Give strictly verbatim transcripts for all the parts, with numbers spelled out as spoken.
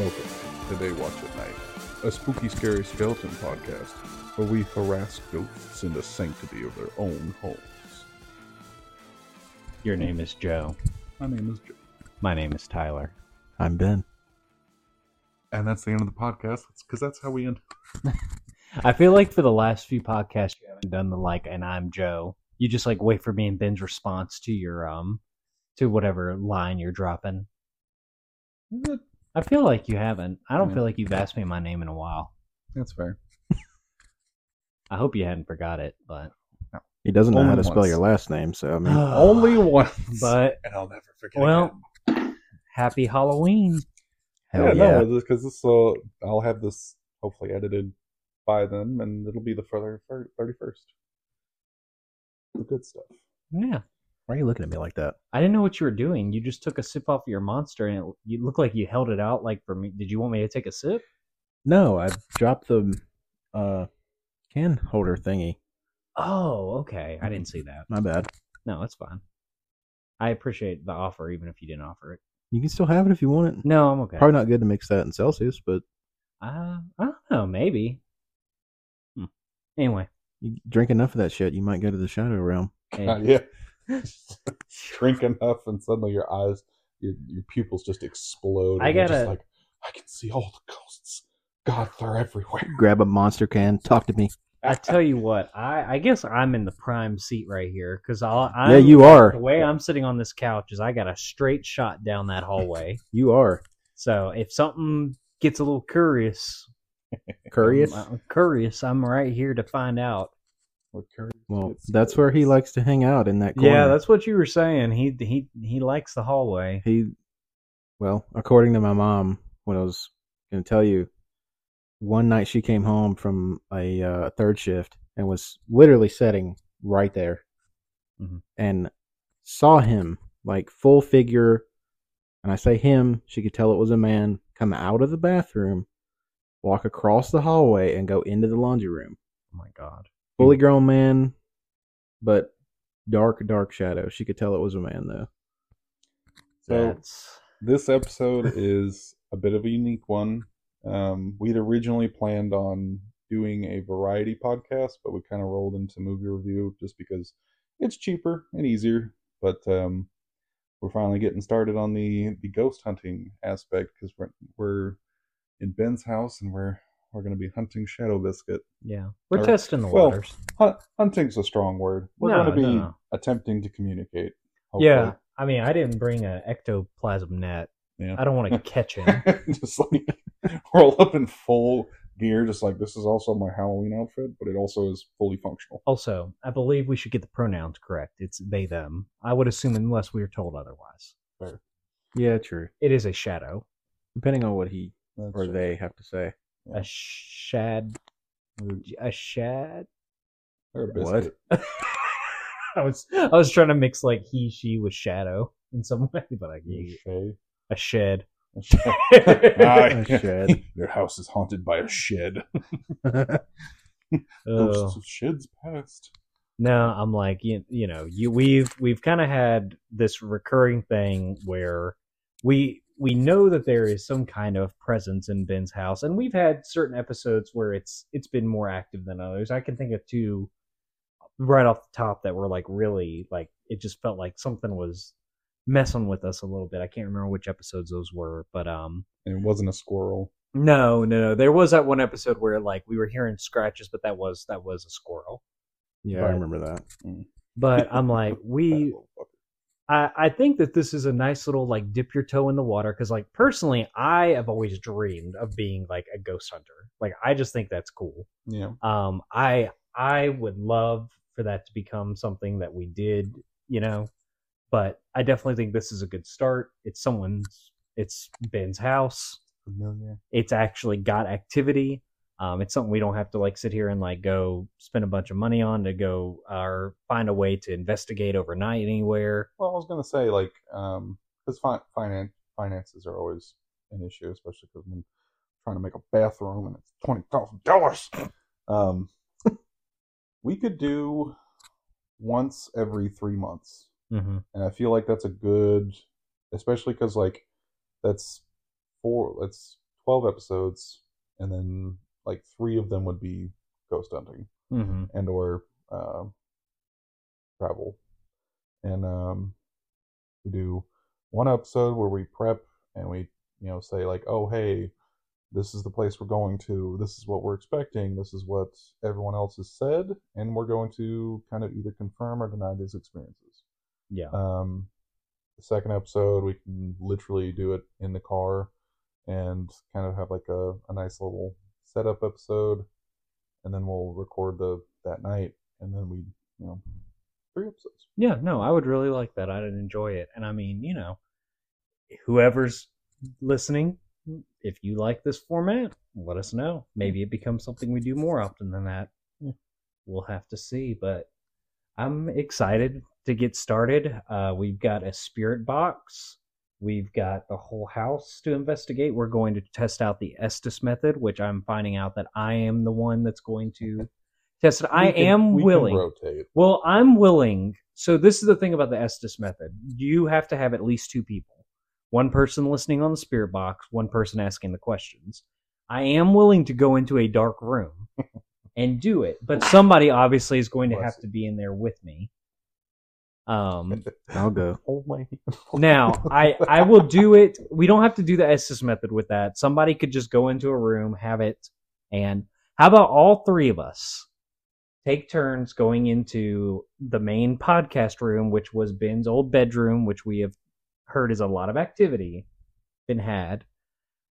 Welcome to They Watch at Night, a spooky scary skeleton podcast where we harass ghosts in the sanctity of their own homes. Your name is Joe. My name is Joe. My name is Tyler. I'm Ben. And that's the end of the podcast, because that's how we end. I feel like for the last few podcasts you haven't done the like, and I'm Joe. You just like wait for me and Ben's response to your um to whatever line you're dropping. I feel like you haven't. I don't I mean, feel like you've asked me my name in a while. That's fair. I hope you hadn't forgot it, but... No. He doesn't only know how to once. spell your last name, so I mean... Only once, but and I'll never forget Well, again. Happy Halloween. Hell yeah, yeah. No, because this, uh, I'll have this hopefully edited by them, and it'll be the thirty-first. The good stuff. Yeah. Why are you looking at me like that? I didn't know what you were doing. You just took a sip off of your Monster, and it, you looked like you held it out like for me. Did you want me to take a sip? No, I dropped the uh, can holder thingy. Oh, okay. I didn't see that. My bad. No, it's fine. I appreciate the offer, even if you didn't offer it. You can still have it if you want it. No, I'm okay. Probably not good to mix that in Celsius, but... Uh, I don't know, maybe. Hmm. Anyway. You drink enough of that shit, you might go to the Shadow Realm. Hey. Uh, yeah. Drink enough and suddenly your eyes your, your pupils just explode. I gotta, just like, I can see all the ghosts. God, they're everywhere. Grab a Monster can, talk to me. I tell you what, I, I guess I'm in the prime seat right here, because yeah, you are. The way yeah. I'm sitting on this couch is I got a straight shot down that hallway. You are. So if something gets a little curious, curious, I'm, I'm curious, I'm right here to find out. Well, that's where he likes to hang out, in that corner. Yeah, that's what you were saying. He he he likes the hallway. He, well, according to my mom, when I was going to tell you, one night she came home from a uh, third shift and was literally sitting right there, mm-hmm. and saw him, like, full figure. And I say him, she could tell it was a man, come out of the bathroom, walk across the hallway, and go into the laundry room. Oh my God. Fully grown man, but dark, dark shadow. She could tell it was a man, though. So That's... this episode is a bit of a unique one. Um, we'd originally planned on doing a variety podcast, but we kind of rolled into movie review just because it's cheaper and easier. But um, we're finally getting started on the, the ghost hunting aspect, because we're, we're in Ben's house and we're... We're going to be hunting Shadow Biscuit. Yeah. We're or, testing the well, waters. Hun- hunting's a strong word. We're no, going to be no, no. attempting to communicate. Hopefully. Yeah. I mean, I didn't bring an ectoplasm net. Yeah. I don't want to catch him. Just like roll up in full gear. Just like, this is also my Halloween outfit, but it also is fully functional. Also, I believe we should get the pronouns correct. It's they, them. I would assume unless we are told otherwise. Fair. Yeah, true. It is a shadow. Depending on what he That's or true. they have to say. A shad, a shad. Or a what? I was I was trying to mix like he, she with shadow in some way, but I can't. A shed. A shed. A shed. Your house is haunted by a shed. Ghosts of sheds past. No, I'm like you. You know, you we've we've kind of had this recurring thing where we. We know that there is some kind of presence in Ben's house, and we've had certain episodes where it's it's been more active than others. I can think of two right off the top that were like really like it just felt like something was messing with us a little bit. I can't remember which episodes those were, but um, and it wasn't a squirrel. No, no, no. There was that one episode where like we were hearing scratches, but that was that was a squirrel. Yeah, but, I remember that. But I'm like we. I think that this is a nice little, like, dip your toe in the water, because, like, personally, I have always dreamed of being, like, a ghost hunter. Like, I just think that's cool. Yeah. Um, I I would love for that to become something that we did, you know, but I definitely think this is a good start. It's someone's, it's Ben's house. Familiar. It's actually got activity. Um, it's something we don't have to, like, sit here and, like, go spend a bunch of money on to go uh, or find a way to investigate overnight anywhere. Well, I was going to say, like, um, because fi- finance, finances are always an issue, especially because I'm trying to make a bathroom and it's twenty thousand dollars. Um, we could do once every three months. Mm-hmm. And I feel like that's a good, especially because, like, that's four, that's twelve episodes, and then like three of them would be ghost hunting mm-hmm. and or uh, travel. And um, we do one episode where we prep and we, you know, say like, oh, hey, this is the place we're going to. This is what we're expecting. This is what everyone else has said. And we're going to kind of either confirm or deny these experiences. Yeah. Um, the second episode, we can literally do it in the car and kind of have like a, a nice little setup episode. And then we'll record the that night. And then we, you know, three episodes. Yeah, no, I would really like that. I'd enjoy it. And I mean, you know, whoever's listening, if you like this format, let us know. Maybe it becomes something we do more often than that. Yeah. We'll have to see, but I'm excited to get started. Uh, we've got a spirit box. We've got the whole house to investigate. We're going to test out the Estes method, which I'm finding out that I am the one that's going to test it. I can, am we willing. Can rotate. Well, I'm willing. So this is the thing about the Estes method. You have to have at least two people. One person listening on the spirit box, one person asking the questions. I am willing to go into a dark room and do it, but somebody obviously is going to have to be in there with me. Um, I'll go. Oh my! Now, I, I will do it. We don't have to do the Estes method with that. Somebody could just go into a room, have it, and how about all three of us take turns going into the main podcast room, which was Ben's old bedroom, which we have heard is a lot of activity been had.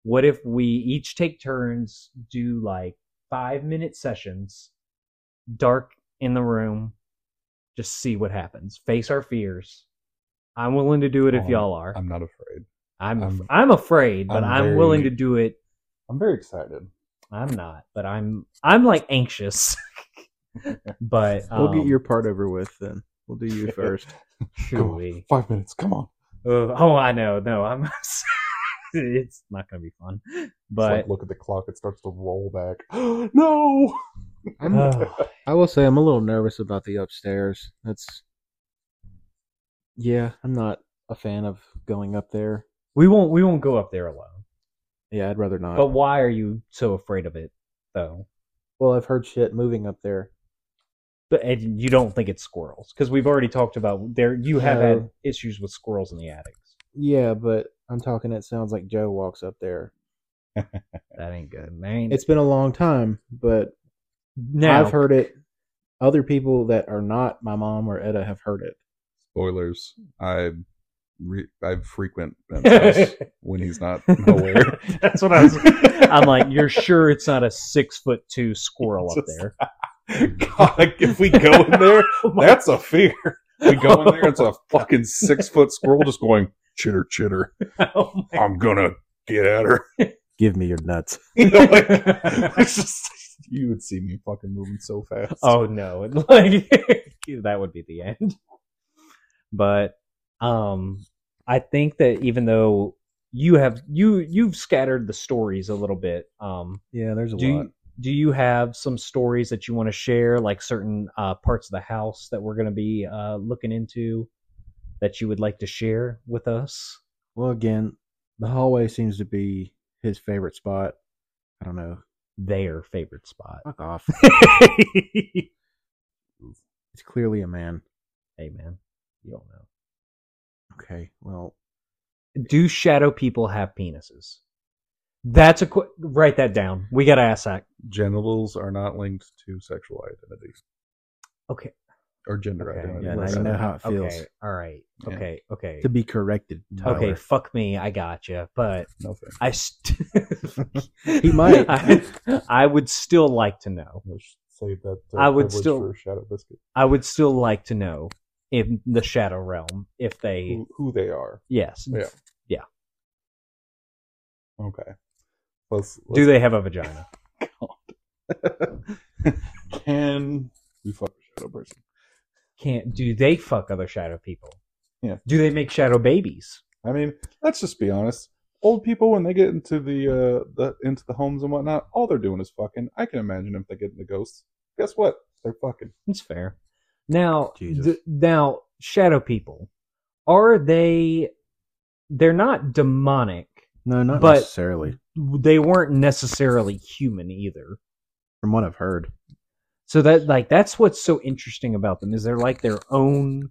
What if we each take turns, do like five minute sessions, dark in the room, just see what happens, face our fears. I'm willing to do it. Oh, if y'all are. I'm not afraid. I'm I'm, I'm afraid, but I'm, I'm very, willing to do it. I'm very excited. I'm not, but I'm I'm like anxious. But um, we'll get your part over with then. We'll do you first. on, five minutes. Come on. Oh, I know. No, I'm. It's not going to be fun. But like, look at the clock; it starts to roll back. No. I'm, oh. I will say I'm a little nervous about the upstairs. That's. Yeah, I'm not a fan of going up there. We won't. We won't go up there alone. Yeah, I'd rather not. But why are you so afraid of it, though? Well, I've heard shit moving up there. But and you don't think it's squirrels, because we've already talked about there. You have uh, had issues with squirrels in the attics. Yeah, but I'm talking. It sounds like Joe walks up there. That ain't good, man. It's been a long time, but now I've heard it. Other people that are not my mom or Etta have heard it. Spoilers. I re- I frequent Ben's house when he's not aware. That's what I was. I'm like, you're sure it's not a six foot two squirrel up Just... there. God, if we go in there, oh that's a fear. We go in there, it's a fucking six foot squirrel just going chitter chitter. Oh I'm gonna get at her. Give me your nuts. You know, like, it's just, you would see me fucking moving so fast. Oh no, like that would be the end. But um, I think that even though you have you you've scattered the stories a little bit. Um, yeah, there's a do lot. You, Do you have some stories that you want to share, like certain uh, parts of the house that we're going to be uh, looking into that you would like to share with us? Well, again, the hallway seems to be his favorite spot. I don't know. Their favorite spot. Fuck off. It's clearly a man. Hey, man. You don't know. Okay, well. Do shadow people have penises? That's a qu- write that down. We gotta ask that. Genitals are not linked to sexual identity. Okay. Or gender okay. identity. Yeah, I know how it feels. Okay. All right. Yeah. Okay. Okay. To be corrected. Tyler. Okay. Fuck me. I gotcha. But no I. St- he might. I, I would still like to know. Let's save that. Uh, I would still. For Shadow Biscuit. I would still like to know if the Shadow Realm, if they who, who they are. Yes. Yeah. Yeah. Okay. Let's, let's do they have a vagina? Can we fuck a shadow person? Can't do they fuck other shadow people? Yeah. Do they make shadow babies? I mean, let's just be honest. Old people, when they get into the uh, the into the homes and whatnot, all they're doing is fucking. I can imagine if they get into ghosts. Guess what? They're fucking. It's fair. Now, th- now, shadow people are they? They're not demonic. No, not but necessarily. they weren't necessarily human either, from what I've heard. So that, like, that's what's so interesting about them, is they're like their own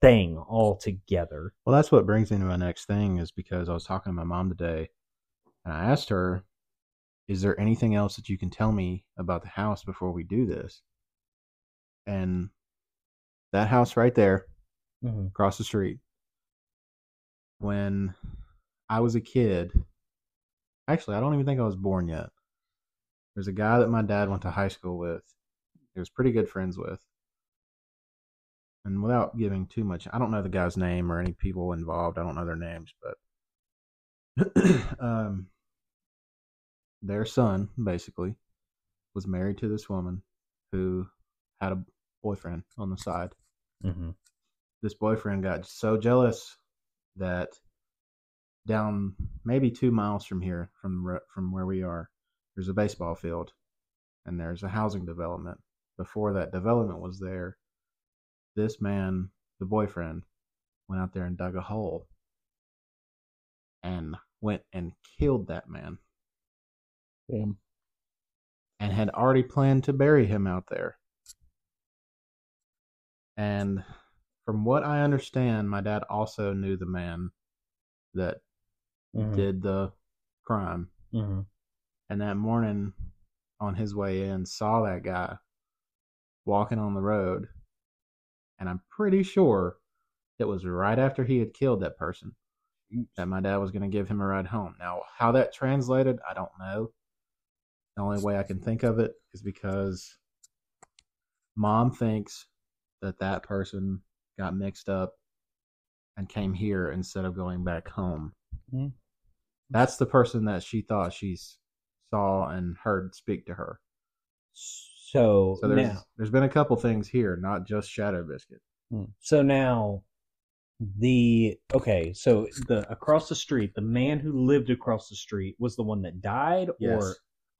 thing altogether. Well, that's what brings me to my next thing, is because I was talking to my mom today, and I asked her, is there anything else that you can tell me about the house before we do this? And that house right there, mm-hmm. across the street, when I was a kid, actually, I don't even think I was born yet. There's a guy that my dad went to high school with. He was pretty good friends with. And without giving too much, I don't know the guy's name or any people involved. I don't know their names, but um, their son, basically, was married to this woman who had a boyfriend on the side. Mm-hmm. This boyfriend got so jealous that down maybe two miles from here, from from where we are, there's a baseball field, and there's a housing development. Before that development was there, this man, the boyfriend, went out there and dug a hole and went and killed that man. Damn. And had already planned to bury him out there. And from what I understand, my dad also knew the man that mm-hmm. did the crime. Mm-hmm. And that morning, on his way in, saw that guy walking on the road. And I'm pretty sure it was right after he had killed that person that my dad was going to give him a ride home. Now, how that translated, I don't know. The only way I can think of it is because mom thinks that that person got mixed up and came here instead of going back home. Mm-hmm. That's the person that she thought she saw and heard speak to her. So, so there's, now, there's been a couple things here, not just Shadow Biscuit. So now, the, okay, so the across the street, the man who lived across the street was the one that died? Yes.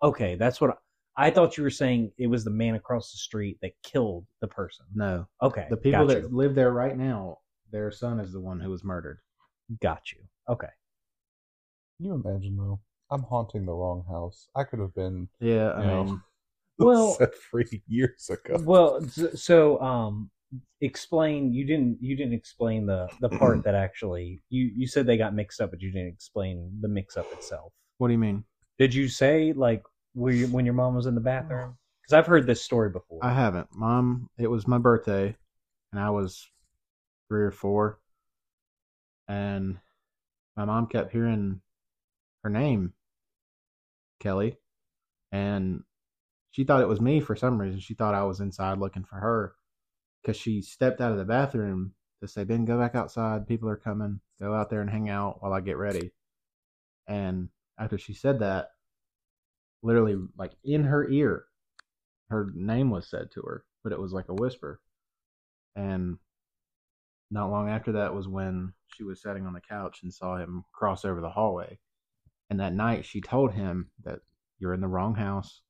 Or, okay, that's what, I, I thought you were saying it was the man across the street that killed the person. No. Okay, the people that you. live there right now, their son is the one who was murdered. Got you. Okay. Can you imagine, though? I'm haunting the wrong house. I could have been, yeah, I know, mean... Well, three years ago. Well, so um, explain. You didn't. You didn't explain the, the part that actually you, you said they got mixed up, but you didn't explain the mix up itself. What do you mean? Did you say like were you, when your mom was in the bathroom? Because I've heard this story before. I haven't, Mom. It was my birthday, and I was three or four, and my mom kept hearing her name, Kelly, and she thought it was me for some reason. She thought I was inside looking for her because she stepped out of the bathroom to say, Ben, go back outside. People are coming. Go out there and hang out while I get ready. And after she said that, literally like in her ear, her name was said to her, but it was like a whisper. And not long after that was when she was sitting on the couch and saw him cross over the hallway. And that night she told him that you're in the wrong house.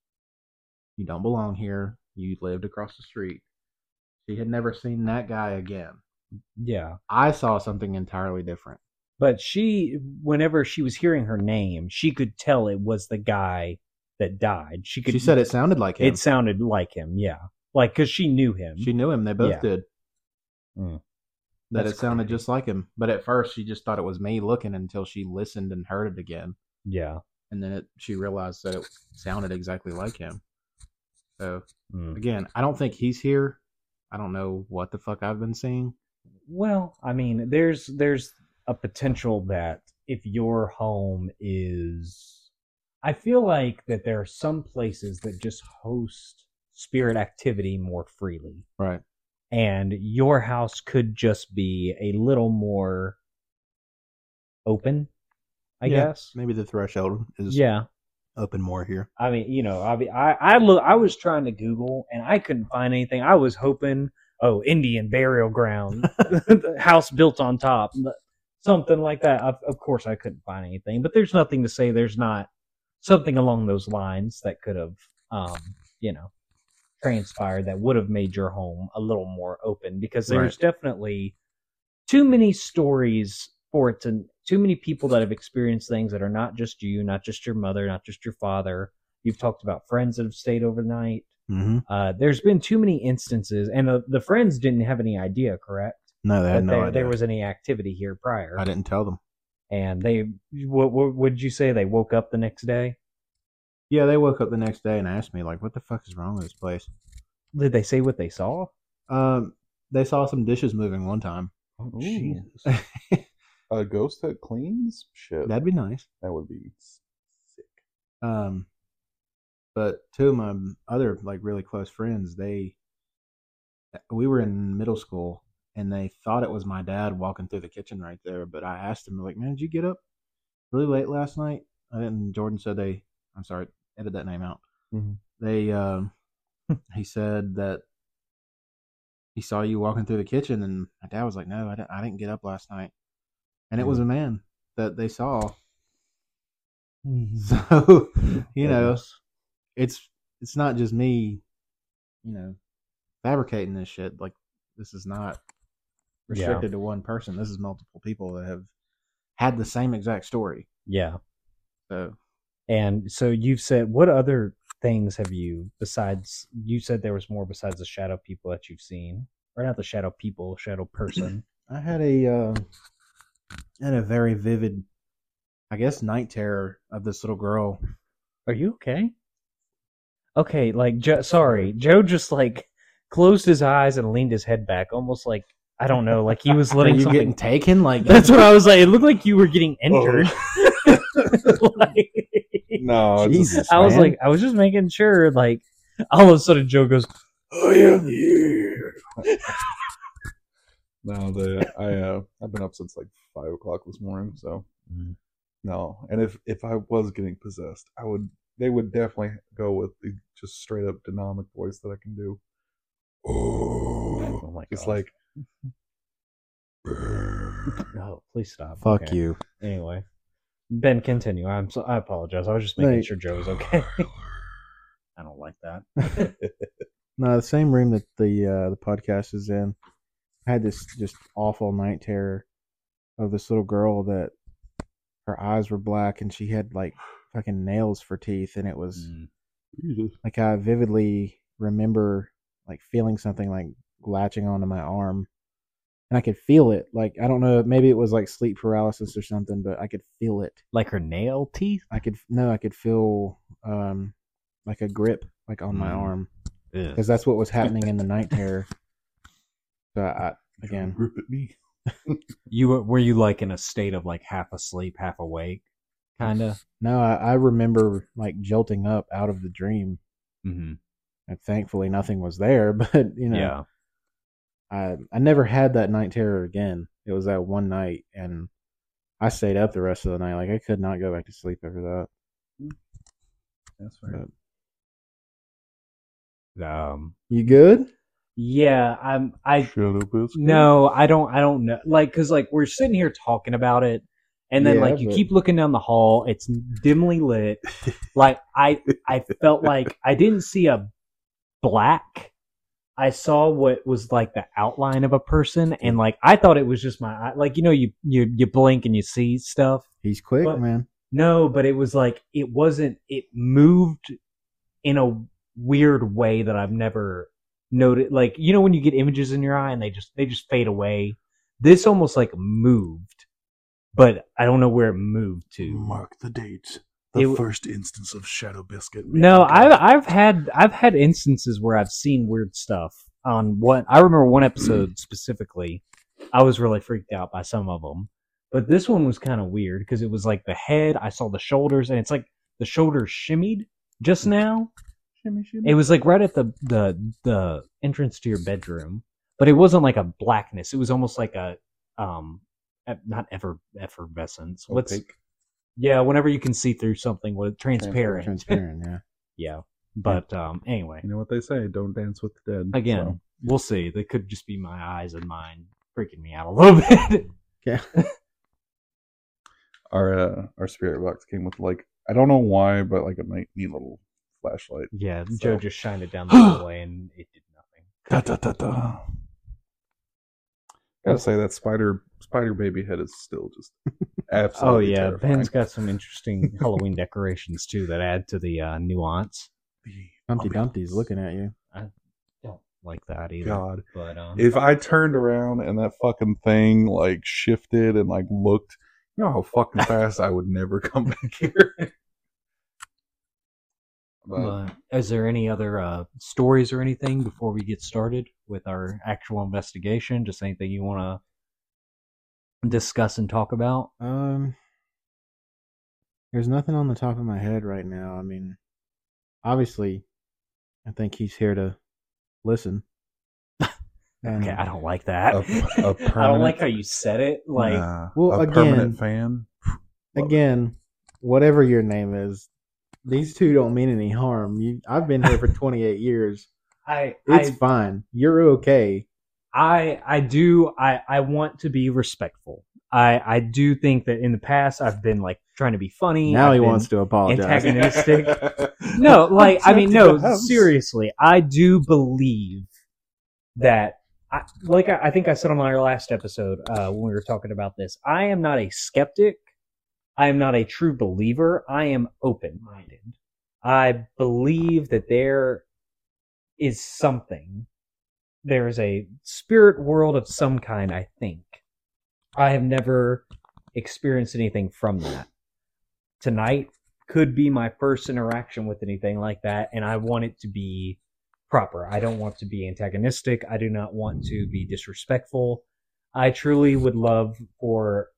You don't belong here. You lived across the street. She had never seen that guy again. Yeah. I saw something entirely different. But she, whenever she was hearing her name, she could tell it was the guy that died. She could. She said it sounded like him. It sounded like him, yeah. Like, because she knew him. She knew him. They both yeah. did. Mm. That That's it sounded crazy. Just like him. But at first, she just thought it was me looking until she listened and heard it again. Yeah. And then it, she realized that it sounded exactly like him. So, again, I don't think he's here. I don't know what the fuck I've been seeing. Well, I mean, there's there's a potential that if your home is... I feel like that there are some places that just host spirit activity more freely. Right. And your house could just be a little more open, I yeah, guess. Maybe the threshold is... Yeah. Open more here. I mean, you know, I I I, look, I was trying to Google and I couldn't find anything. I was hoping, oh, Indian burial ground, house built on top, something like that. Of, of course, I couldn't find anything, but there's nothing to say there's not something along those lines that could have, um, you know, transpired that would have made your home a little more open because there's right. definitely too many stories sports, and too many people that have experienced things that are not just you, not just your mother, not just your father. You've talked about friends that have stayed overnight. Mm-hmm. Uh, there's been too many instances, and the, the friends didn't have any idea, correct? No, they had no idea there was any activity here prior. I didn't tell them. And they, what, what would you say? They woke up the next day? Yeah, they woke up the next day and asked me, like, what the fuck is wrong with this place? Did they say what they saw? Um, they saw some dishes moving one time. Oh, Jesus. A ghost that cleans? Shit. That'd be nice. That would be sick. Um, but two of my other, like, really close friends, they, we were in middle school, and they thought it was my dad walking through the kitchen right there. But I asked him, like, man, did you get up really late last night? And Jordan said they, I'm sorry, edit that name out. Mm-hmm. They, um, he said that he saw you walking through the kitchen, and my dad was like, no, I didn't, I didn't get up last night. And it was a man that they saw. Mm-hmm. So, you know, it's it's not just me, you know, fabricating this shit. Like, this is not restricted yeah. to one person. This is multiple people that have had the same exact story. Yeah. So, and so you've said, what other things have you, besides, you said there was more besides the shadow people that you've seen, or not the shadow people, shadow person. I had a, uh, I had a very vivid, I guess, night terror of this little girl. Are you okay? Okay, like, jo- sorry, Joe just, like, closed his eyes and leaned his head back, almost like, I don't know, like he was letting Are you something... getting taken? Like, that's what I was like, it looked like you were getting injured. Like, no, Jesus, I was man. like, I was just making sure, like, all of a sudden Joe goes, I am here. No, the, I, uh, I've been up since like five o'clock this morning, so, mm-hmm. no, and if, if I was getting possessed, I would, they would definitely go with the just straight up demonic voice that I can do. Oh, oh my it's God. Like, no, please stop. Fuck okay. you. Anyway, Ben, continue. I'm so, I apologize. I was just making no, sure Joe was okay. I don't like that. No, the same room that the uh, the podcast is in. I had this just awful night terror of this little girl that her eyes were black and she had like fucking nails for teeth, and it was mm. like I vividly remember like feeling something like latching onto my arm, and I could feel it. Like, I don't know, maybe it was like sleep paralysis or something, but I could feel it. Like her nail teeth? I could no, I could feel um like a grip like on mm. my arm, because that's what was happening in the night terror. So I, again, grip at me. You were, were you like in a state of like half asleep, half awake, kind of? No, I, I remember like jolting up out of the dream. Mm-hmm. And thankfully, nothing was there. But you know, yeah. I I never had that night terror again. It was that one night, and I stayed up the rest of the night. Like, I could not go back to sleep after that. That's right. But, um, you good? Yeah, I'm. I Shadow Biscuit. No, I don't. I don't know. Like, cause like we're sitting here talking about it, and then yeah, like you but... keep looking down the hall. It's dimly lit. Like I, I felt like I didn't see a black. I saw what was like the outline of a person, and like I thought it was just my eye. Like, you know, you you you blink and you see stuff. He's quick, but, man. No, but it was like it wasn't. It moved in a weird way that I've never. Noted, like, you know, when you get images in your eye and they just they just fade away. This almost like moved, but I don't know where it moved to. Mark the date. The it, first instance of Shadow Biscuit. No, I've I've had I've had instances where I've seen weird stuff on one. I remember one episode specifically. I was really freaked out by some of them, but this one was kind of weird because it was like the head. I saw the shoulders, and it's like the shoulders shimmied just now. It was like right at the, the the entrance to your bedroom, but it wasn't like a blackness. It was almost like a um, not ever effervescence. What's opaque. Yeah? Whenever you can see through something, with transparent, transparent, yeah, yeah. But yeah. Um, anyway, you know what they say: don't dance with the dead. Again, so. We'll see. They could just be my eyes and mine freaking me out a little bit. Yeah. Our uh, our spirit box came with like I don't know why, but like a neat little. Flashlight. Yeah, so. Joe just shined it down the hallway and it did nothing. Da, da, da, da. Gotta say that spider spider baby head is still just absolutely oh yeah, terrifying. Ben's got some interesting Halloween decorations too that add to the uh, nuance. Humpty Dumpty's looking at you. I don't like that either. God, but, um, if I turned around and that fucking thing like shifted and like looked, you know how fucking fast I would never come back here. But, uh, is there any other uh, stories or anything before we get started with our actual investigation? Just anything you want to discuss and talk about? Um, there's nothing on the top of my head right now. I mean, obviously, I think he's here to listen. Okay, I don't like that. A, a I don't like how you said it. Like, nah, well, a again, permanent fan. Again, whatever your name is. These two don't mean any harm. You, I've been here for twenty-eight years. I, it's I, fine. You're okay. I, I do. I, I want to be respectful. I, I do think that in the past I've been like trying to be funny. Now I've he wants to apologize. Antagonistic. No, like I mean, no. Seriously, I do believe that. I, like I, I think I said on our last episode uh, when we were talking about this, I am not a skeptic. I am not a true believer. I am open-minded. I believe that there is something. There is a spirit world of some kind, I think. I have never experienced anything from that. Tonight could be my first interaction with anything like that, and I want it to be proper. I don't want to be antagonistic. I do not want to be disrespectful. I truly would love for...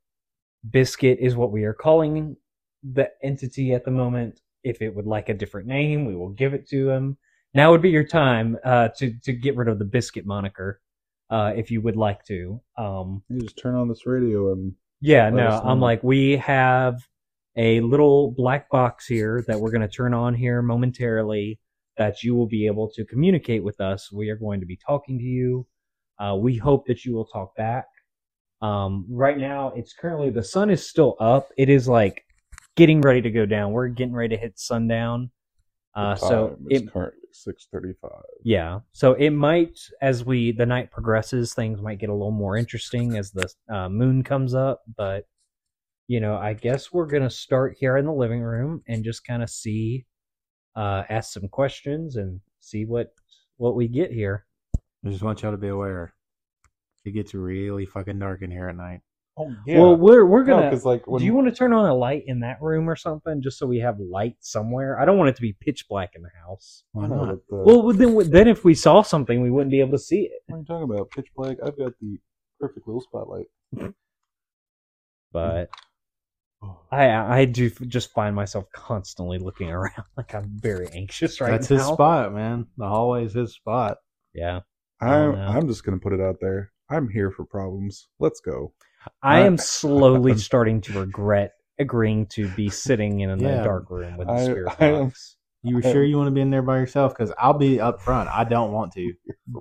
Biscuit is what we are calling the entity at the moment. If it would like a different name, we will give it to him. Now would be your time uh, to to get rid of the Biscuit moniker, uh, if you would like to. Um, you just turn on this radio and yeah, no, I'm like we have a little black box here that we're going to turn on here momentarily. That you will be able to communicate with us. We are going to be talking to you. Uh, we hope that you will talk back. Um, right now, it's currently, the sun is still up. It is like getting ready to go down. We're getting ready to hit sundown. Uh, so it's currently six thirty-five. Yeah. So it might, as we, the night progresses, things might get a little more interesting as the uh, moon comes up. But, you know, I guess we're going to start here in the living room and just kind of see, uh, ask some questions and see what, what we get here. I just want y'all to be aware. It gets really fucking dark in here at night. Oh yeah. Well, we're we're gonna. No, like when, do you want to turn on a light in that room or something, just so we have light somewhere? I don't want it to be pitch black in the house. Why not? The, well, then then if we saw something, we wouldn't be able to see it. What are you talking about? Pitch black. I've got the perfect little spotlight. But I I do just find myself constantly looking around, like I'm very anxious right That's now. That's his spot, man. The hallway's his spot. Yeah. I'm I'm just gonna put it out there. I'm here for problems. Let's go. I am slowly starting to regret agreeing to be sitting in a yeah, dark room with the spirit I, box. I, you I, sure you want to be in there by yourself? Because I'll be up front. I don't want to.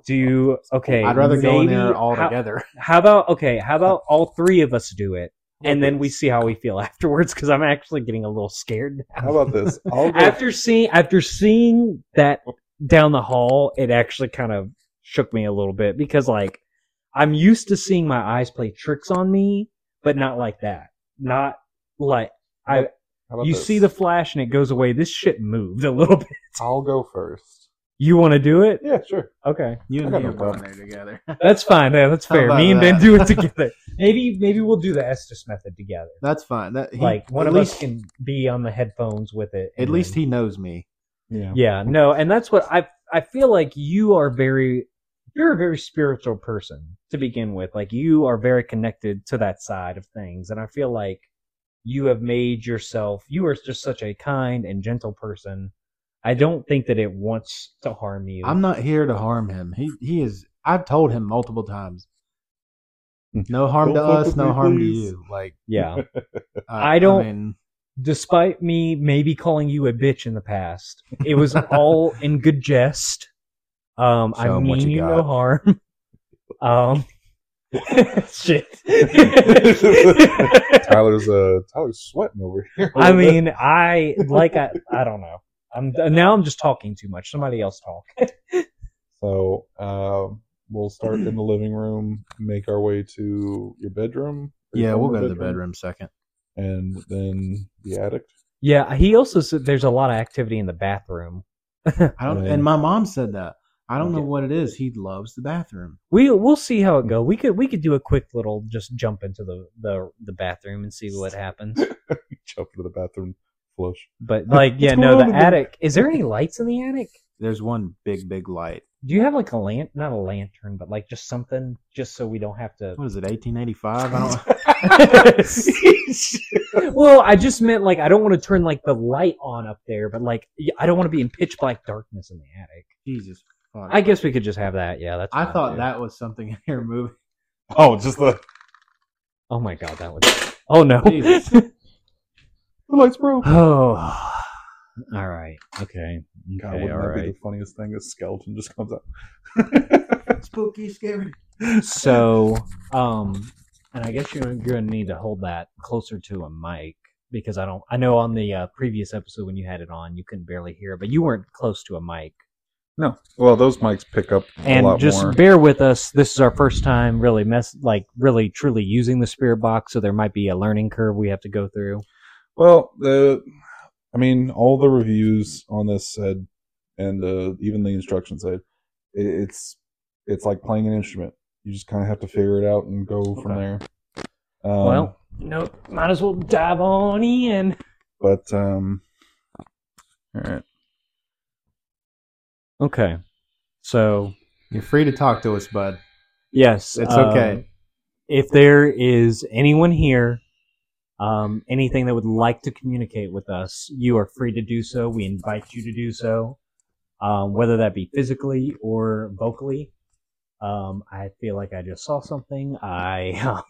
Do you? Okay. I'd rather maybe, go in there all how, together. How about, okay, how about all three of us do it, and then we see how we feel afterwards, because I'm actually getting a little scared now. How about this? I'll go. After seeing, after seeing that down the hall, it actually kind of shook me a little bit, because like, I'm used to seeing my eyes play tricks on me, but not like that. Not like I. You this? See the flash and it goes away. This shit moved a little bit. I'll go first. You want to do it? Yeah, sure. Okay. You and me are going there together. That's fine. Yeah, that's fair. Me and Ben do it together. Maybe maybe we'll do the Estes method together. That's fine. That, he, like one of least, us can be on the headphones with it. At least then, he knows me. Yeah. Yeah. No, and that's what I I feel like you are very. You're a very spiritual person to begin with. Like, you are very connected to that side of things. And I feel like you have made yourself, you are just such a kind and gentle person. I don't think that it wants to harm you. I'm not here to harm him. He he is, I've told him multiple times. No harm to us, no harm to you. Like, yeah. I, I don't, I mean, despite me maybe calling you a bitch in the past, it was all in good jest. Um, I mean you no harm. Um, shit. Tyler's uh, Tyler's sweating over here. I mean, I like I I don't know. I'm now I'm just talking too much. Somebody else talk. So um, we'll we'll start in the living room, make our way to your bedroom. Yeah, we'll go to the bedroom second. And then the attic. Yeah, he also said there's a lot of activity in the bathroom. I don't, and my mom said that. I don't know what it is. He loves the bathroom. We we'll see how it goes. We could we could do a quick little just jump into the the, the bathroom and see what happens. Jump into the bathroom, flush. But like, yeah, no, the attic. Is there any lights in the attic? There's one big big light. Do you have like a lantern? Not a lantern, but like just something, just so we don't have to. What is it? eighteen eighty-five? I don't. Well, I just meant like I don't want to turn like the light on up there, but like I don't want to be in pitch black darkness in the attic. Jesus. I guess we could just have that. Yeah, that's. I thought that was something in your movie. Oh, just the. Oh my god, that was. Oh no! The lights broke. Oh. All right. Okay. God, okay, wouldn't that right. be the funniest thing? A skeleton just comes up. Spooky, scary. So, um, and I guess you're, you're gonna need to hold that closer to a mic because I don't. I know on the uh, previous episode when you had it on, you couldn't barely hear it, but you weren't close to a mic. No. Well, those mics pick up a and lot just more. Bear with us. This is our first time really mess like really truly using the spirit box, so there might be a learning curve we have to go through. Well, the I mean, all the reviews on this said, and uh, even the instructions said, it, it's it's like playing an instrument. You just kind of have to figure it out and go okay. from there. Um, well, nope. Might as well dive on in. But um, all right. Okay, so you're free to talk to us, bud. Yes, it's um, okay. If there is anyone here, um, anything that would like to communicate with us, you are free to do so. We invite you to do so, um, whether that be physically or vocally. Um, I feel like I just saw something. I um,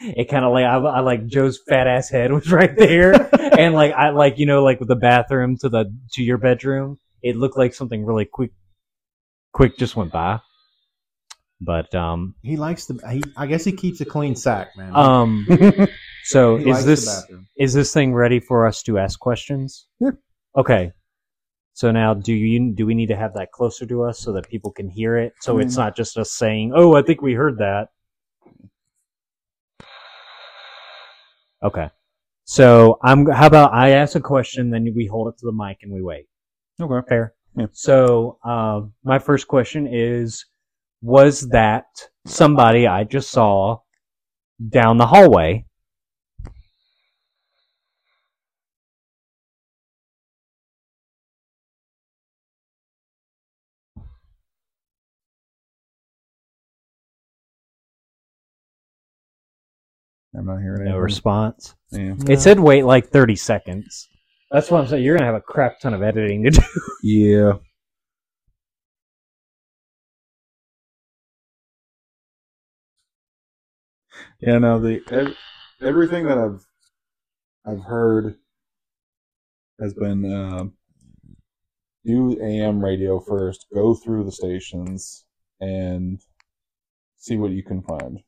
it kind of like I, I like Joe's fat ass head was right there, and like I like you know like with the bathroom to the to your bedroom. It looked like something really quick, quick just went by. But um, he likes the. He, I guess he keeps a clean sack, man. Um, so is this is this thing ready for us to ask questions? Yeah. Okay. So now, do you do we need to have that closer to us so that people can hear it? So mm-hmm. It's not just us saying, "Oh, I think we heard that." Okay. So I'm. How about I ask a question, then we hold it to the mic and we wait. Okay. Fair. Yeah. So, um, my first question is, was that somebody I just saw down the hallway? I'm not hearing anything. No response. Yeah. It said wait like thirty seconds. That's what I'm saying. You're going to have a crap ton of editing to do. Yeah. Yeah, no, the, ev- everything that I've I've heard has been uh, do A M radio first, go through the stations, and see what you can find.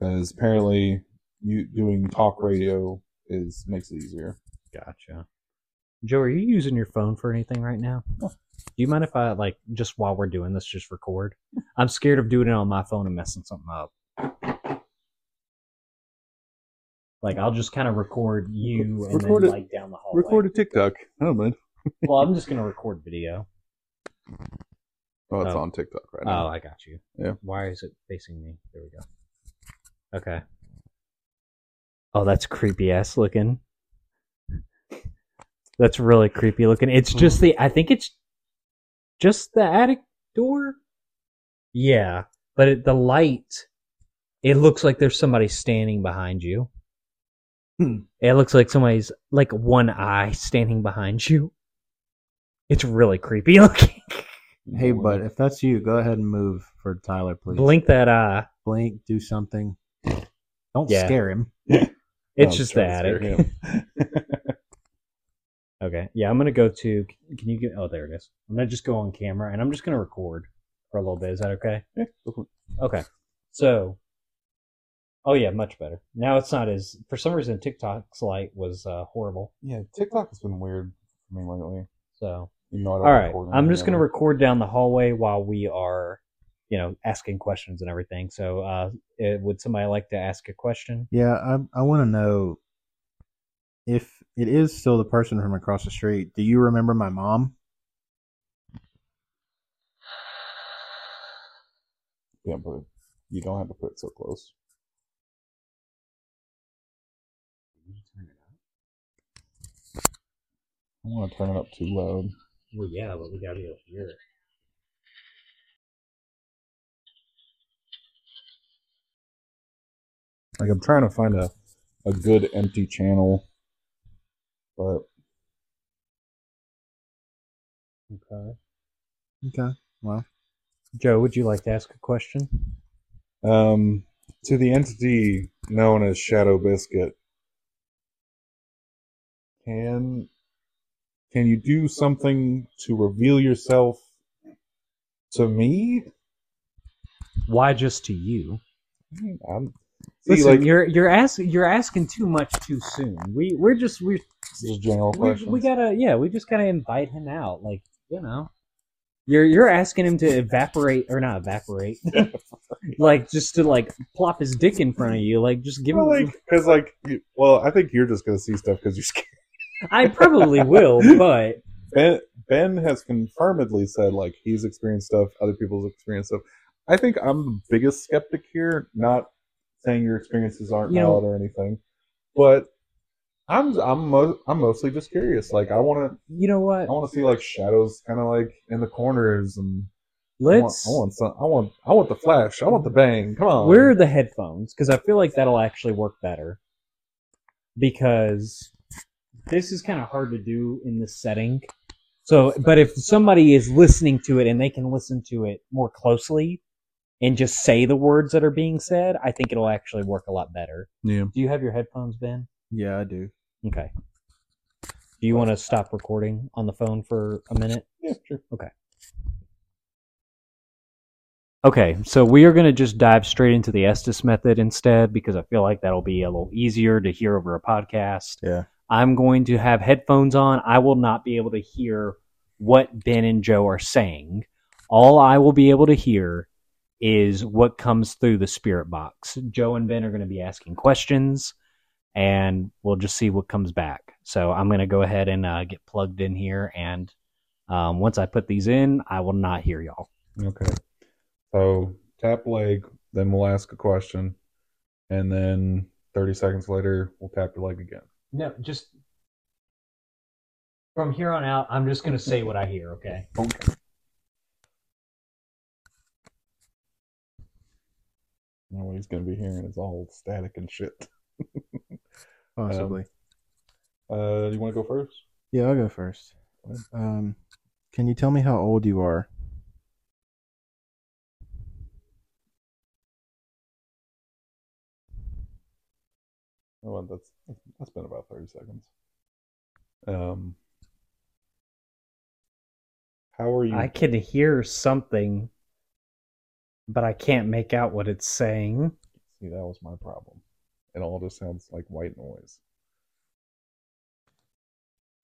Because apparently you doing talk radio is makes it easier. Gotcha. Joe, are you using your phone for anything right now? No. Do you mind if I, like, just while we're doing this, just record? I'm scared of doing it on my phone and messing something up. Like, I'll just kind of record you and record then, a, like, down the hallway. Record a TikTok. Oh, man. Well, I'm just going to record video. Oh, it's oh. on TikTok right oh, now. Oh, I got you. Yeah. Why is it facing me? There we go. Okay. Oh, that's creepy-ass looking. That's really creepy looking. It's just the, I think it's just the attic door. Yeah, but it, the light, it looks like there's somebody standing behind you. Hmm. It looks like somebody's, like one eye standing behind you. It's really creepy looking. Hey, bud, if that's you, go ahead and move for Tyler, please. Blink that eye. Blink, do something. Don't yeah. scare him. It's no, just the attic. Okay. Yeah, I'm gonna go to. Can you get? Oh, there it is. I'm gonna just go on camera, and I'm just gonna record for a little bit. Is that okay? Yeah. Okay. So. Oh yeah, much better. Now it's not as. For some reason, TikTok's light was uh, horrible. Yeah, TikTok has been weird for me lately. So. You know, I don't all right. I'm just gonna record down the hallway while we are you know, asking questions and everything. So uh, it, would somebody like to ask a question? Yeah, I, I want to know if it is still the person from across the street. Do you remember my mom? Yeah, but you don't have to put it so close. I don't want to turn it up too loud. Well, yeah, but we got to be able to hear it. Like, I'm trying to find a, a good empty channel, but... Okay. Okay, well. Joe, would you like to ask a question? Um, to the entity known as Shadow Biscuit, can... Can you do something to reveal yourself to me? Why just to you? I'm, see, Listen, like, you're you're asking you're asking too much too soon. We we're just we general questions. We gotta yeah. We just gotta invite him out. Like, you know, you're you're asking him to evaporate or not evaporate. Yeah. Like, just to like plop his dick in front of you. Like, just give well, him. Because like, like well, I think you're just gonna see stuff because you're scared. I probably will, but Ben, Ben has confirmedly said like he's experienced stuff, other people's experienced stuff. I think I'm the biggest skeptic here. Not saying your experiences aren't you valid know, or anything, but I'm I'm mo- I'm mostly just curious. Like, I want to, you know what? I want to see like shadows, kind of like in the corners, and let's. I want, I want some, I want I want the flash. I want the bang. Come on. Where are the headphones? Because I feel like that'll actually work better. Because. This is kind of hard to do in this setting. So, but if somebody is listening to it and they can listen to it more closely and just say the words that are being said, I think it'll actually work a lot better. Yeah. Do you have your headphones, Ben? Yeah, I do. Okay. Do you want to stop recording on the phone for a minute? Yeah, sure. Okay. Okay, so we are going to just dive straight into the Estes method instead, because I feel like that'll be a little easier to hear over a podcast. Yeah. I'm going to have headphones on. I will not be able to hear what Ben and Joe are saying. All I will be able to hear is what comes through the spirit box. Joe and Ben are going to be asking questions, and we'll just see what comes back. So I'm going to go ahead and uh, get plugged in here, and um, once I put these in, I will not hear y'all. Okay. So tap leg, then we'll ask a question, and then thirty seconds later, we'll tap your leg again. No, just from here on out, I'm just going to say what I hear, okay? Okay. Now what he's going to be hearing is all static and shit. Possibly. Um, uh, do you want to go first? Yeah, I'll go first. Um, can you tell me how old you are? Well, that's that's been about thirty seconds. Um, how are you? I can hear something, but I can't make out what it's saying. See, that was my problem. It all just sounds like white noise.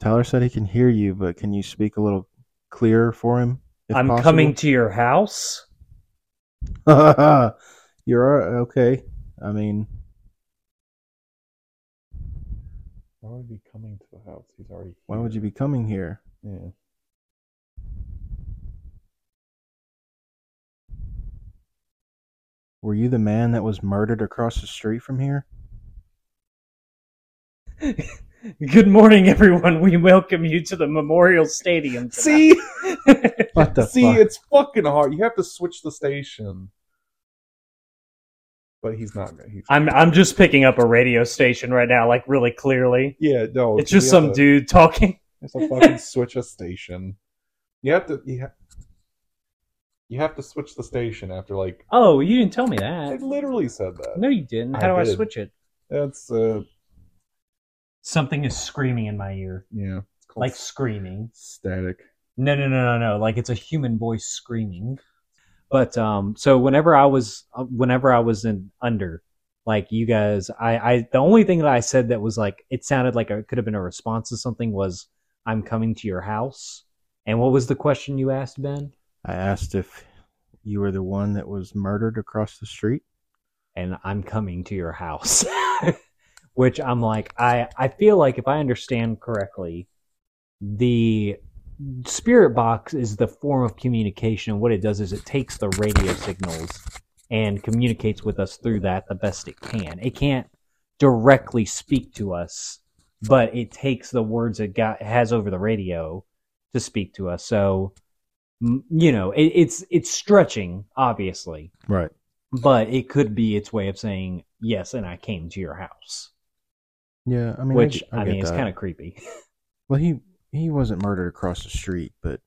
Tyler said he can hear you, but can you speak a little clearer for him? If I'm possible? Coming to your house. You're okay. I mean. Why would he be coming to the house? He's already here. Why would you be coming here? Yeah. Were you the man that was murdered across the street from here? Good morning, everyone. We welcome you to the Memorial Stadium tonight. See? What the See, fuck? It's fucking hard. You have to switch the station. But he's not good. He's I'm I'm just picking up a radio station right now, like really clearly. Yeah, no. It's just some to, dude talking. It's a fucking switch a station. You have to you have, you have to switch the station after like. Oh, you didn't tell me that. I literally said that. No, you didn't. How I do did. I switch it? That's uh. Something is screaming in my ear. Yeah, it's called like screaming. Static. No, no, no, no, no. Like it's a human voice screaming. But um, so whenever I was, whenever I was in under, like you guys, I, I the only thing that I said that was like it sounded like it could have been a response to something was I'm coming to your house. And what was the question you asked, Ben? I asked if you were the one that was murdered across the street? And I'm coming to your house. Which I'm like, I, I feel like if I understand correctly, the spirit box is the form of communication. And what it does is it takes the radio signals and communicates with us through that the best it can. It can't directly speak to us, but it takes the words it got has over the radio to speak to us. So, you know, it, it's it's stretching, obviously. Right. But it could be its way of saying, yes, and I came to your house. Yeah, I mean, which I, I, I mean, it's kind of creepy. Well, he he wasn't murdered across the street, but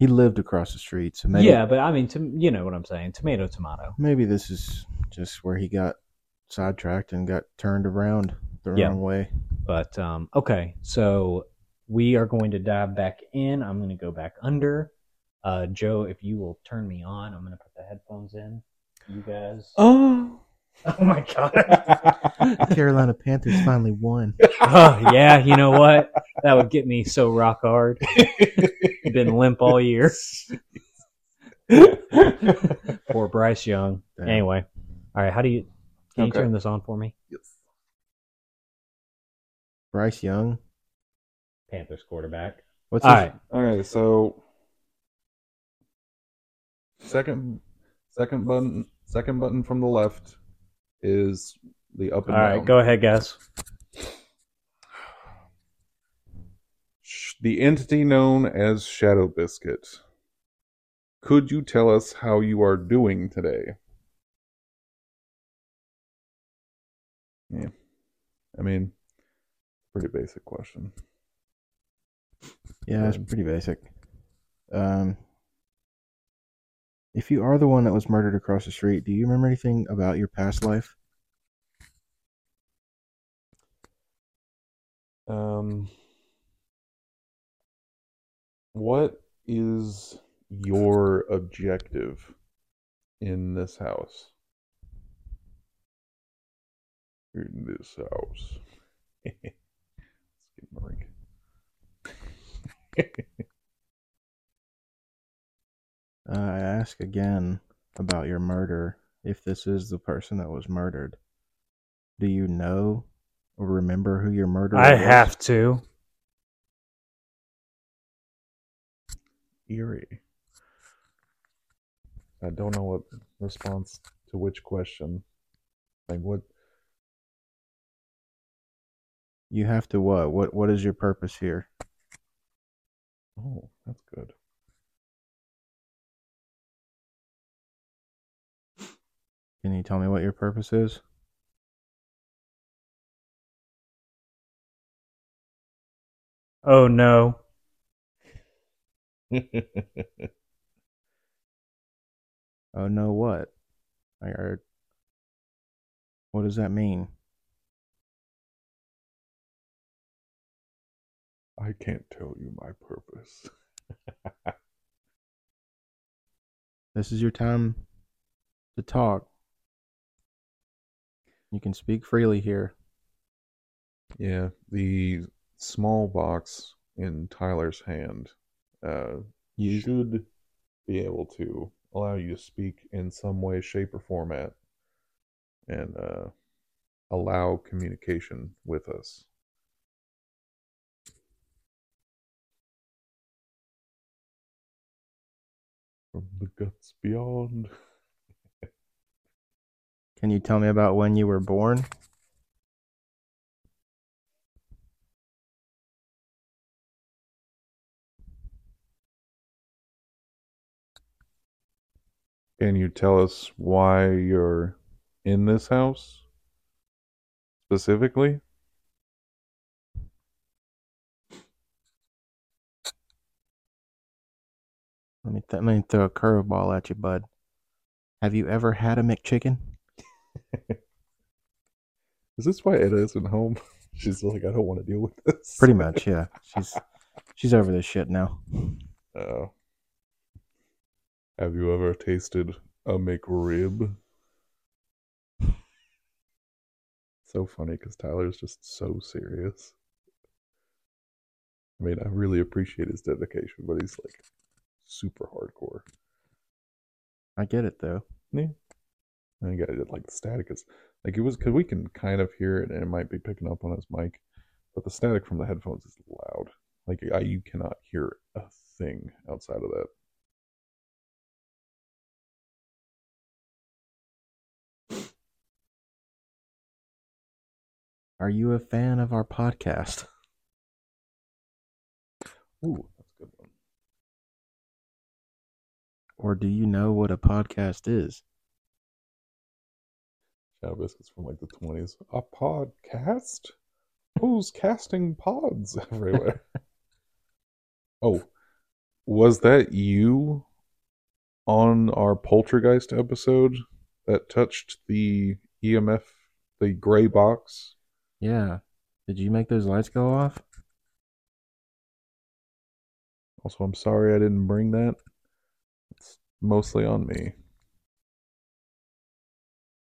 he lived across the street. So maybe, yeah, but I mean, to, you know what I'm saying? Tomato, tomato. Maybe this is just where he got sidetracked and got turned around the yeah. wrong way. But um, okay, so we are going to dive back in. I'm going to go back under. Uh, Joe, if you will turn me on, I'm going to put the headphones in. You guys. Oh. Oh my God. Carolina Panthers finally won. Oh, yeah. You know what? That would get me so rock hard. Been limp all year. Poor Bryce Young. Damn. Anyway. All right. How do you, can okay. you turn this on for me? Yes. Bryce Young. Panthers quarterback. What's all his, right. All right. So, second, second button. Second button from the left is the up and All down. All right, go ahead, guys. The entity known as Shadow Biscuit. Could you tell us how you are doing today? Yeah. I mean, pretty basic question. Yeah, it's pretty basic. Um... If you are the one that was murdered across the street, do you remember anything about your past life? Um, what is your objective in this house? In this house. Let's get my ring. Uh, I ask again about your murder. If this is the person that was murdered, do you know or remember who your murderer was? I have to. Eerie. I don't know what response to which question. Like what? You have to what? What? What is your purpose here? Oh, that's good. Can you tell me what your purpose is? Oh, no. Oh, no what? I heard. What does that mean? I can't tell you my purpose. This is your time to talk. You can speak freely here. Yeah, the small box in Tyler's hand uh, you should be able to allow you to speak in some way, shape, or format and uh, allow communication with us. From the guts beyond... Can you tell me about when you were born? Can you tell us why you're in this house specifically? Let me, th- let me throw a curveball at you, bud. Have you ever had a McChicken? Is this why Edda isn't home? She's like, I don't want to deal with this. Pretty much, yeah. She's she's over this shit now. Uh, have you ever tasted a McRib? So funny because Tyler's just so serious. I mean, I really appreciate his dedication, but he's like super hardcore. I get it though. Yeah. I got it. Like the static is like it was because we can kind of hear it, and it might be picking up on his mic, but the static from the headphones is loud. Like I, you cannot hear a thing outside of that. Are you a fan of our podcast? Ooh, that's a good one. Or do you know what a podcast is? Shadow Biscuit's from like the twenties. A podcast? Who's casting pods everywhere? Oh, was that you on our Poltergeist episode that touched the E M F, the gray box? Yeah. Did you make those lights go off? Also, I'm sorry I didn't bring that. It's mostly on me.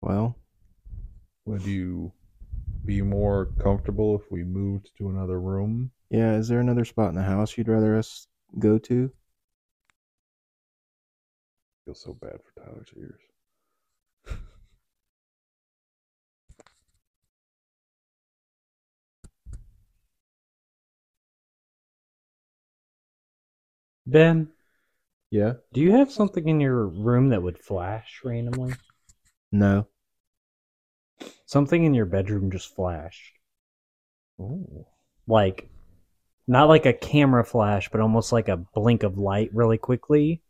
Well, would you be more comfortable if we moved to another room? Yeah, is there another spot in the house you'd rather us go to? I feel so bad for Tyler's ears. Ben? Yeah? Do you have something in your room that would flash randomly? No. Something in your bedroom just flashed. Ooh. Like, not like a camera flash, but almost like a blink of light really quickly.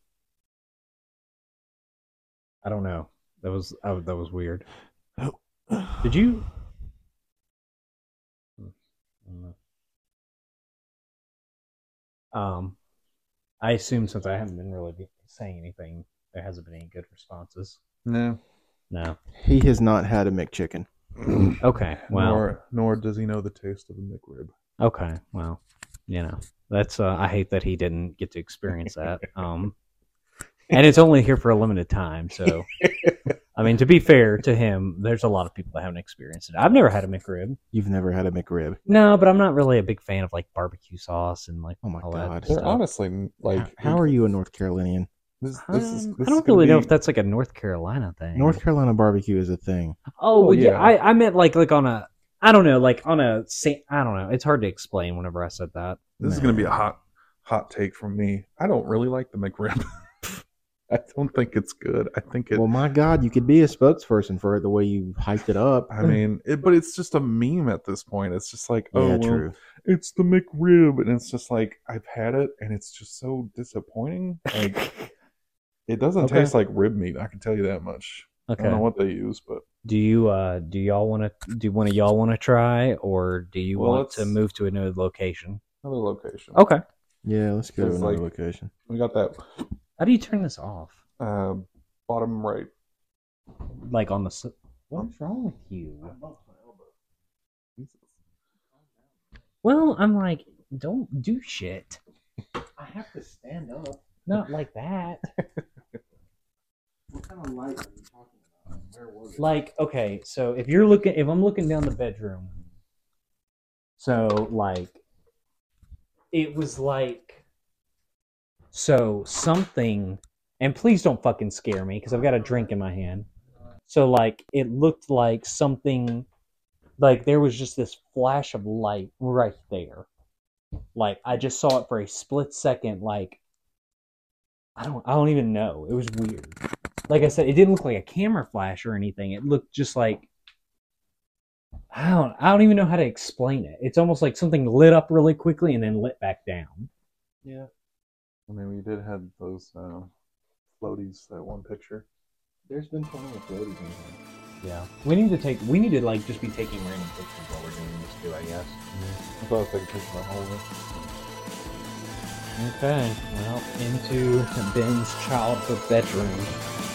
I don't know. That was I, that was weird. Did you... I don't know. Um... I assume since I haven't been really saying anything, there hasn't been any good responses. No. No. He has not had a McChicken. Okay, well. Nor, nor does he know the taste of a McRib. Okay, well, you know, that's, uh, I hate that he didn't get to experience that. Um, and it's only here for a limited time, so. I mean, to be fair to him, there's a lot of people that haven't experienced it. I've never had a McRib. You've never had a McRib? No, but I'm not really a big fan of like barbecue sauce and like. Oh my all god! That They're stuff. Honestly like. How are you a North Carolinian? This, this is, this I don't really be... know if that's like a North Carolina thing. North Carolina barbecue is a thing. Oh, oh yeah, yeah. I, I meant like like on a I don't know like on a I don't know. It's hard to explain whenever I said that. This Man. is gonna be a hot hot take from me. I don't really like the McRib. I don't think it's good. I think it... Well, my God, you could be a spokesperson for it the way you hyped it up. I mean, it, but it's just a meme at this point. It's just like, oh, yeah, true. Well, it's the McRib. And it's just like, I've had it, and it's just so disappointing. Like, it doesn't okay. taste like rib meat. I can tell you that much. Okay. I don't know what they use, but... Do you, uh, do y'all want to, do one of y'all want to try, or do you well, want to move to another location? Another location. Okay. Yeah, let's go to another like, location. We got that... How do you turn this off? Uh, bottom right. Like on the... What's wrong with you? I bumped my elbow. Jesus. Well, I'm like, don't do shit. I have to stand up. Not like that. What kind of light are you talking about? Where was it? Like, okay, so if you're looking... If I'm looking down the bedroom... So, like... It was like... So something, and please don't fucking scare me because I've got a drink in my hand. So like it looked like something, like there was just this flash of light right there. Like I just saw it for a split second. Like I don't, I don't even know. It was weird. Like I said, it didn't look like a camera flash or anything. It looked just like I don't, I don't even know how to explain it. It's almost like something lit up really quickly and then lit back down. Yeah. I mean, we did have those uh, floaties, that one picture. There's been plenty of floaties in here. Yeah. We need to take, we need to, like, just be taking random pictures while we're doing this, too, I guess. Mm-hmm. I thought I was taking pictures of my whole room. Okay. Well, into Ben's childhood bedroom.